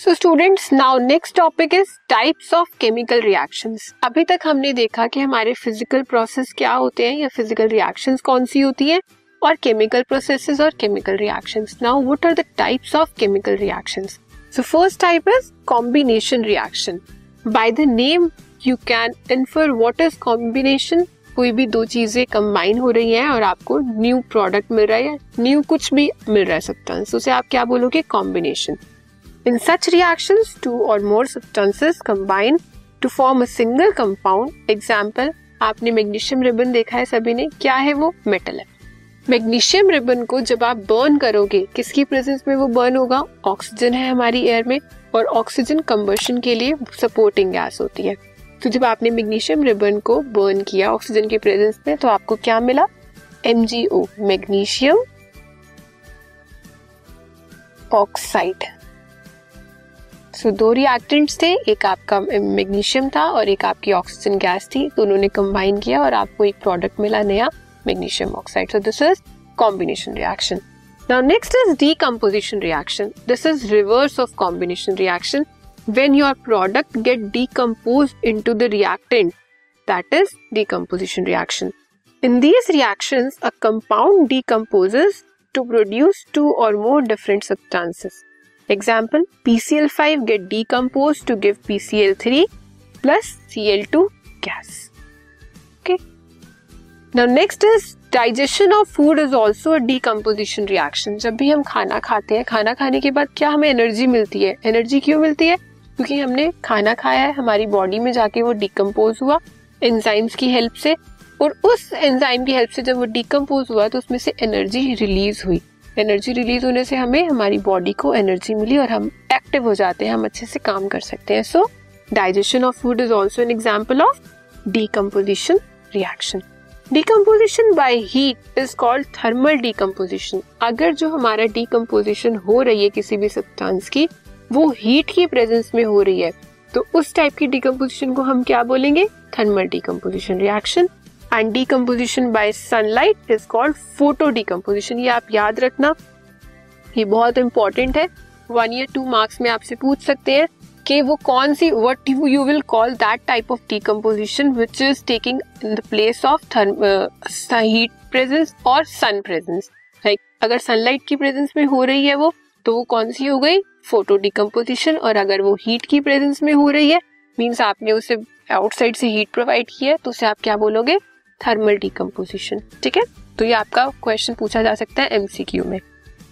So students, now next topic is types of chemical reactions. अभी तक हमने देखा कि हमारे फिजिकल प्रोसेस क्या होते हैं या फिजिकल रिएक्शंस कौन सी होती हैं और केमिकल प्रोसेसेस और chemical reactions. Now what are the types of chemical reactions? So first type is combination reaction. By the name you can infer what is combination. कोई भी दो चीजें कंबाइन हो रही हैं और आपको न्यू प्रोडक्ट मिल रहा है या न्यू कुछ भी मिल रहा है सब्सटेंस, उसे आप क्या बोलोगे? Combination. In such reactions, two or more substances combine to form a single compound. Example, आपने मैग्नीशियम रिबन देखा है सभी ने, क्या है वो? मेटल है। मैग्नीशियम रिबन को जब आप बर्न करोगे, किसकी प्रेजेंस में वो बर्न होगा? ऑक्सीजन है हमारी एयर में और ऑक्सीजन कंबर्शन के लिए सपोर्टिंग गैस होती है। तो जब आपने मैग्नीशियम रिबन को बर्न किया ऑक्सीजन के प्रेजेंस में तो आपको क्या मिला? MgO, magnesium oxide. सो दो रिएक्टेंट्स थे, एक आपका मैग्नीशियम था और एक आपकी ऑक्सीजन गैस थी, तो उन्होंने कंबाइन किया और आपको एक प्रोडक्ट मिला नया, magnesium oxide. So this is combination reaction. Now next is decomposition reaction. This is reverse of combination reaction. When your product get decomposed into the reactant, that is decomposition reaction. In these reactions a compound decomposes to produce two और more different substances. Example, PCl5 get decomposed to give PCl3 plus Cl2 gas. Okay. Now next is digestion of food is also a decomposition reaction. जब भी हम खाना खाते हैं, खाना खाने के बाद क्या हमें एनर्जी मिलती है? एनर्जी क्यों मिलती है? क्योंकि हमने खाना खाया है, हमारी बॉडी में जाके वो डिकम्पोज हुआ एंजाइम्स की हेल्प से, और उस एंजाइम की हेल्प से जब वो डिकम्पोज हुआ तो उसमें से एनर्जी रिलीज हुई। एनर्जी रिलीज होने से हमें हमारी बॉडी को एनर्जी मिली और हम एक्टिव हो जाते हैं, हम अच्छे से काम कर सकते हैं। So digestion of food is also an example of decomposition reaction. Decomposition by heat is called thermal decomposition. अगर जो हमारा डीकम्पोजिशन हो रही है किसी भी सब्सटेंस की, वो हीट की प्रेजेंस में हो रही है, तो उस टाइप की डीकम्पोजिशन को हम क्या बोलेंगे? Thermal decomposition reaction. And decomposition by sunlight is called photo decomposition. ये आप याद रखना, ये बहुत इंपॉर्टेंट है, 1 या 2 मार्क्स में आपसे पूछ सकते हैं कि वो कौन सी, what you will call that type of decomposition which is taking in the place of heat presence और सन प्रेजेंस। लाइक अगर सनलाइट की प्रेजेंस में हो रही है वो, तो वो कौन सी हो गई? Photo decomposition. और अगर वो हीट की प्रेजेंस में हो रही है, मीन्स आपने उसे आउटसाइड से हीट प्रोवाइड किया है, तो उसे आप क्या बोलोगे? Thermal decomposition. ठीक है, तो ये आपका क्वेश्चन पूछा जा सकता है एमसीक्यू में।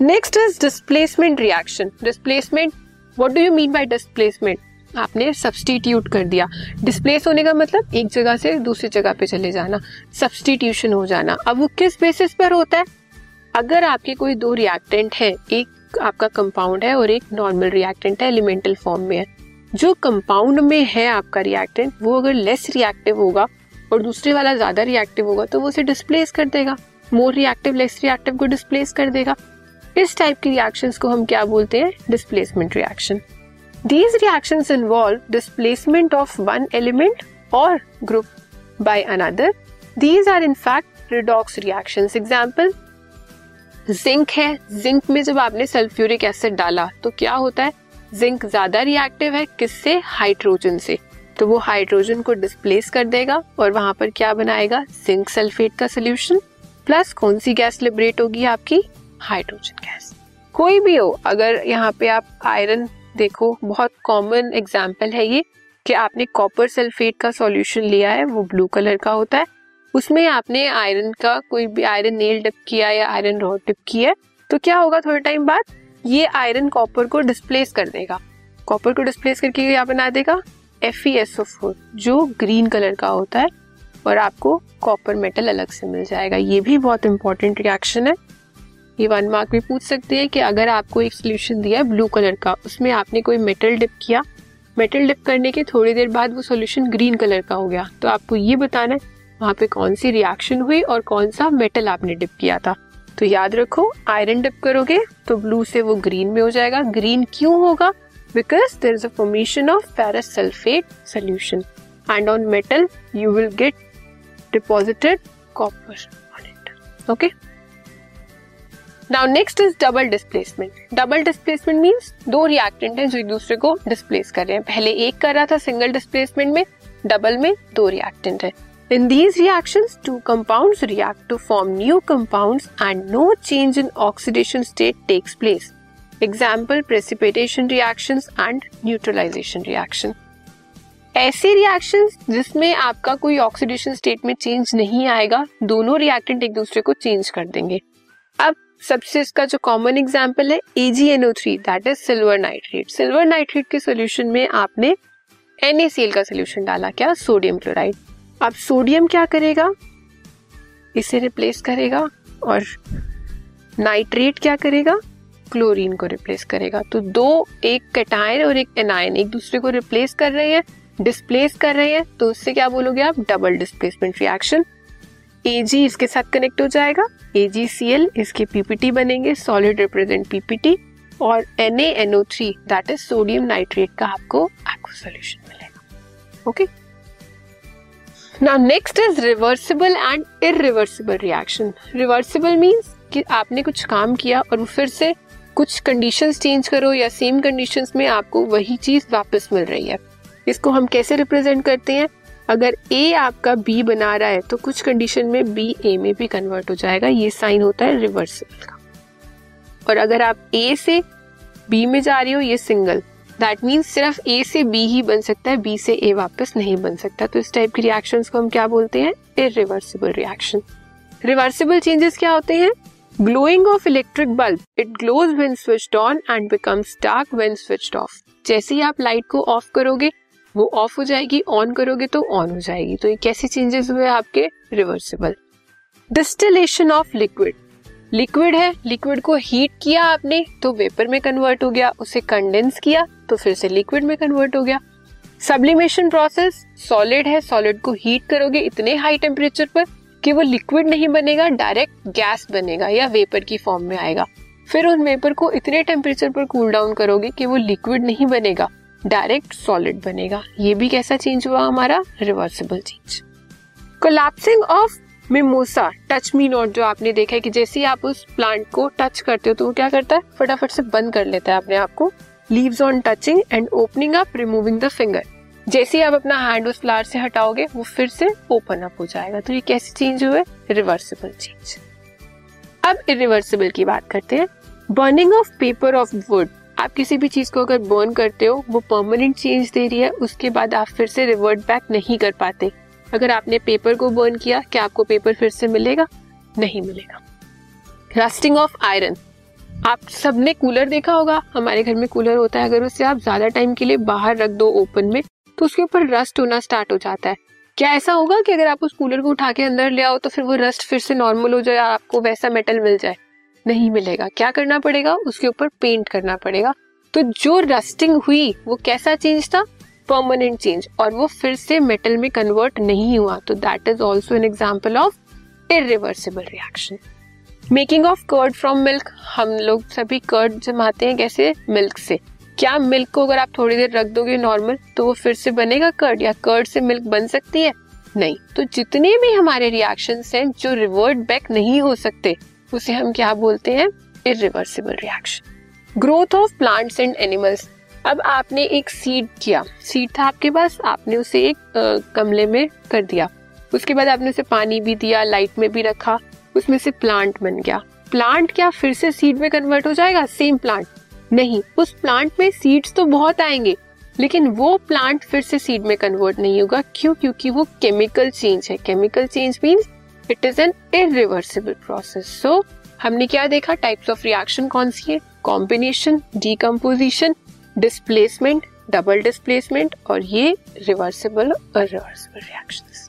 Next is displacement reaction. Displacement, what do you mean by displacement? आपने सब्स्टिट्यूट कर दिया। डिस्प्लेस होने का मतलब एक जगह से दूसरी जगह पे चले जाना, सब्स्टिट्यूशन हो जाना। अब वो किस बेसिस पर होता है? अगर आपके कोई दो रिएक्टेंट है, एक आपका कंपाउंड है और एक नॉर्मल रिएक्टेंट है, एलिमेंटल फॉर्म में है। जो कंपाउंड में है आपका रिएक्टेंट, वो अगर लेस रिएक्टिव होगा और दूसरे वाला ज्यादा रिएक्टिव होगा तो वो उसे डिस्प्लेस कर देगा। मोर रिएक्टिव लेस रिएक्टिव को डिस्प्लेस कर देगा। इस टाइप की रिएक्शंस को हम क्या बोलते हैं? Displacement reaction. These reactions involve displacement of one element और group by another. These are in fact redox reactions. Example, zinc है, जिंक में जब आपने सल्फ्यूरिक एसिड डाला तो क्या होता है? जिंक ज्यादा रिएक्टिव है किससे? हाइड्रोजन से, तो वो हाइड्रोजन को डिस्प्लेस कर देगा और वहां पर क्या बनाएगा? जिंक सल्फेट का सोल्यूशन प्लस कौन सी गैस लिबरेट होगी? आपकी हाइड्रोजन गैस। कोई भी हो, अगर यहाँ पे आप आयरन देखो, बहुत कॉमन एग्जांपल है ये कि आपने कॉपर सल्फेट का सॉल्यूशन लिया है, वो ब्लू कलर का होता है, उसमें आपने आयरन का कोई भी आयरन नेल डिप किया या आयरन रॉड डिप किया, तो क्या होगा? थोड़े टाइम बाद ये आयरन कॉपर को डिस्प्लेस कर देगा। कॉपर को डिस्प्लेस करके क्या बना देगा? FeSO4, जो ग्रीन कलर का होता है, और आपको कॉपर मेटल अलग से मिल जाएगा। ये भी बहुत इंपॉर्टेंट रिएक्शन है, ये 1 मार्क भी पूछ सकते हैं कि अगर आपको एक सोल्यूशन दिया है ब्लू कलर का, उसमें आपने कोई मेटल डिप किया, मेटल डिप करने के थोड़ी देर बाद वो सोल्यूशन ग्रीन कलर का हो गया, तो आपको ये बताना है वहाँ पे कौन सी रिएक्शन हुई और कौन सा मेटल आपने डिप किया था। तो याद रखो, आयरन डिप करोगे तो ब्लू से वो ग्रीन में हो जाएगा। ग्रीन क्यों होगा? because there is a formation of ferrous sulfate solution and on metal you will get deposited copper on it. Okay. Now next is double displacement. Double displacement means दो reactant हैं जो एक दूसरे को डिस्प्लेस कर रहे हैं. पहले एक कर रहा था सिंगल डिस्प्लेसमेंट में, डबल में दो रिएक्टेंट हैं. In these reactions, two compounds react to form new compounds and no change in oxidation state takes place. Example, precipitation reactions and neutralization reaction. ऐसे reactions जिसमें आपका कोई oxidation state में change नहीं आएगा, दोनों reactant एक दूसरे को change कर देंगे. अब सबसे इसका जो common example है AgNO3, that is silver nitrate. Silver nitrate के solution में आपने NaCl का solution डाला, क्या? Sodium chloride. अब सोडियम क्या करेगा, इसे रिप्लेस करेगा, और नाइट्रेट क्या करेगा, क्लोरीन को रिप्लेस करेगा. तो दो, एक कैटायन और एक एनायन, एक दूसरे को रिप्लेस कर रहे हैं, डिस्प्लेस कर रहे हैं, तो उससे क्या बोलोगे आप, डबल डिस्प्लेसमेंट रिएक्शन. Ag इसके साथ कनेक्ट हो जाएगा, AgCl, इसके पीपीटी बनेंगे, सॉलिड रिप्रेजेंट पीपीटी, और NaNO3 that is sodium nitrate का आपको एक्वा सॉल्यूशन मिलेगा. Okay, now next is reversible and irreversible reaction. Reversible means कि आपने कुछ काम किया और फिर से कुछ कंडीशंस चेंज करो या सेम कंडीशंस में आपको वही चीज वापस मिल रही है. इसको हम कैसे रिप्रेजेंट करते हैं, अगर A आपका B बना रहा है तो कुछ कंडीशन में B A में भी कन्वर्ट हो जाएगा, ये साइन होता है रिवर्सिबल का. और अगर आप A से B में जा रही हो, ये सिंगल, दैट मीन्स सिर्फ A से B ही बन सकता है, B से A वापस नहीं बन सकता. तो इस टाइप की रिएक्शंस को हम क्या बोलते हैं, इरिवर्सिबल रिएक्शन. रिवर्सिबल चेंजेस क्या होते हैं, glowing of electric bulb, it glows when switched on and becomes dark when switched off. जैसे ही आप लाइट को ऑफ करोगे वो ऑफ हो जाएगी, ऑन करोगे तो ऑन हो जाएगी. तो ये कैसे चेंजेस हुए आपके, reversible. Distillation of liquid, liquid है, लिक्विड को हीट किया आपने तो वेपर में कन्वर्ट हो गया, उसे कंडेंस किया तो फिर से लिक्विड में कन्वर्ट हो गया. सब्लिमेशन प्रोसेस, सॉलिड है, सॉलिड को हीट करोगे इतने हाई टेम्परेचर पर कि वो लिक्विड नहीं बनेगा, डायरेक्ट गैस बनेगा या वेपर की फॉर्म में आएगा. फिर उन वेपर को इतने टेम्परेचर पर कूल डाउन करोगे कि वो लिक्विड नहीं बनेगा, डायरेक्ट सॉलिड बनेगा. ये भी कैसा चेंज हुआ हमारा, reversible change. Collapsing of mimosa, touch me not, जो आपने देखा है कि जैसे ही आप उस प्लांट को टच करते हो तो वो क्या करता है, फटाफट से बंद कर लेता है अपने आप को. Leaves on touching and opening up removing the finger, जैसे ही आप अपना हैंड उस फ्लावर से हटाओगे वो फिर से ओपन अप हो जाएगा. तो ये कैसे चेंज हुए, रिवर्सिबल चेंज. अब इरिवर्सिबल की बात करते हैं. Burning of paper of wood, आप किसी भी चीज को अगर बर्न करते हो वो परमानेंट चेंज दे रही है, उसके बाद आप फिर से रिवर्ट बैक नहीं कर पाते. अगर आपने पेपर को बर्न किया, क्या आपको पेपर फिर से मिलेगा, नहीं मिलेगा. रस्टिंग ऑफ आयरन, आप सबने कूलर देखा होगा, हमारे घर में कूलर होता है, अगर उसे आप ज्यादा टाइम के लिए बाहर रख दो ओपन में तो उसके ऊपर रस्ट होना स्टार्ट हो जाता है. क्या ऐसा होगा कि अगर आप उस कूलर को उठा के अंदर ले आओ तो फिर वो रस्ट फिर से नॉर्मल हो जाए, आपको वैसा मेटल मिल जाए, नहीं मिलेगा. क्या करना पड़ेगा, उसके ऊपर पेंट करना पड़ेगा. तो जो रस्टिंग हुई वो कैसा चेंज था, परमानेंट चेंज, और वो फिर से मेटल में कन्वर्ट नहीं हुआ. तो that is also an example of irreversible reaction. Making of curd from milk, हम लोग सभी कर्ड जमाते हैं कैसे, मिल्क से. क्या मिल्क को अगर आप थोड़ी देर रख दोगे नॉर्मल तो वो फिर से बनेगा कर्ड, या कर्ड से मिल्क बन सकती है, नहीं. तो जितने भी हमारे रिएक्शंस हैं जो रिवर्ट बैक नहीं हो सकते उसे हम क्या बोलते हैं, irreversible reaction. Growth of plants and animals, अब आपने एक सीड किया, सीड था आपके पास, आपने उसे एक गमले में कर दिया, उसके बाद आपने उसे पानी भी दिया, लाइट में भी रखा, उसमें से प्लांट बन गया. प्लांट क्या फिर से सीड में कन्वर्ट हो जाएगा, सेम प्लांट नहीं, उस प्लांट में सीड्स तो बहुत आएंगे लेकिन वो प्लांट फिर से सीड में कन्वर्ट नहीं होगा. क्यों, क्योंकि वो केमिकल चेंज है. Chemical change means it is an irreversible process. So हमने क्या देखा, टाइप्स ऑफ रिएक्शन कौन सी है, combination, decomposition, displacement, double displacement, और ये रिवर्सिबल और इरिवर्सिबल रिएक्शंस.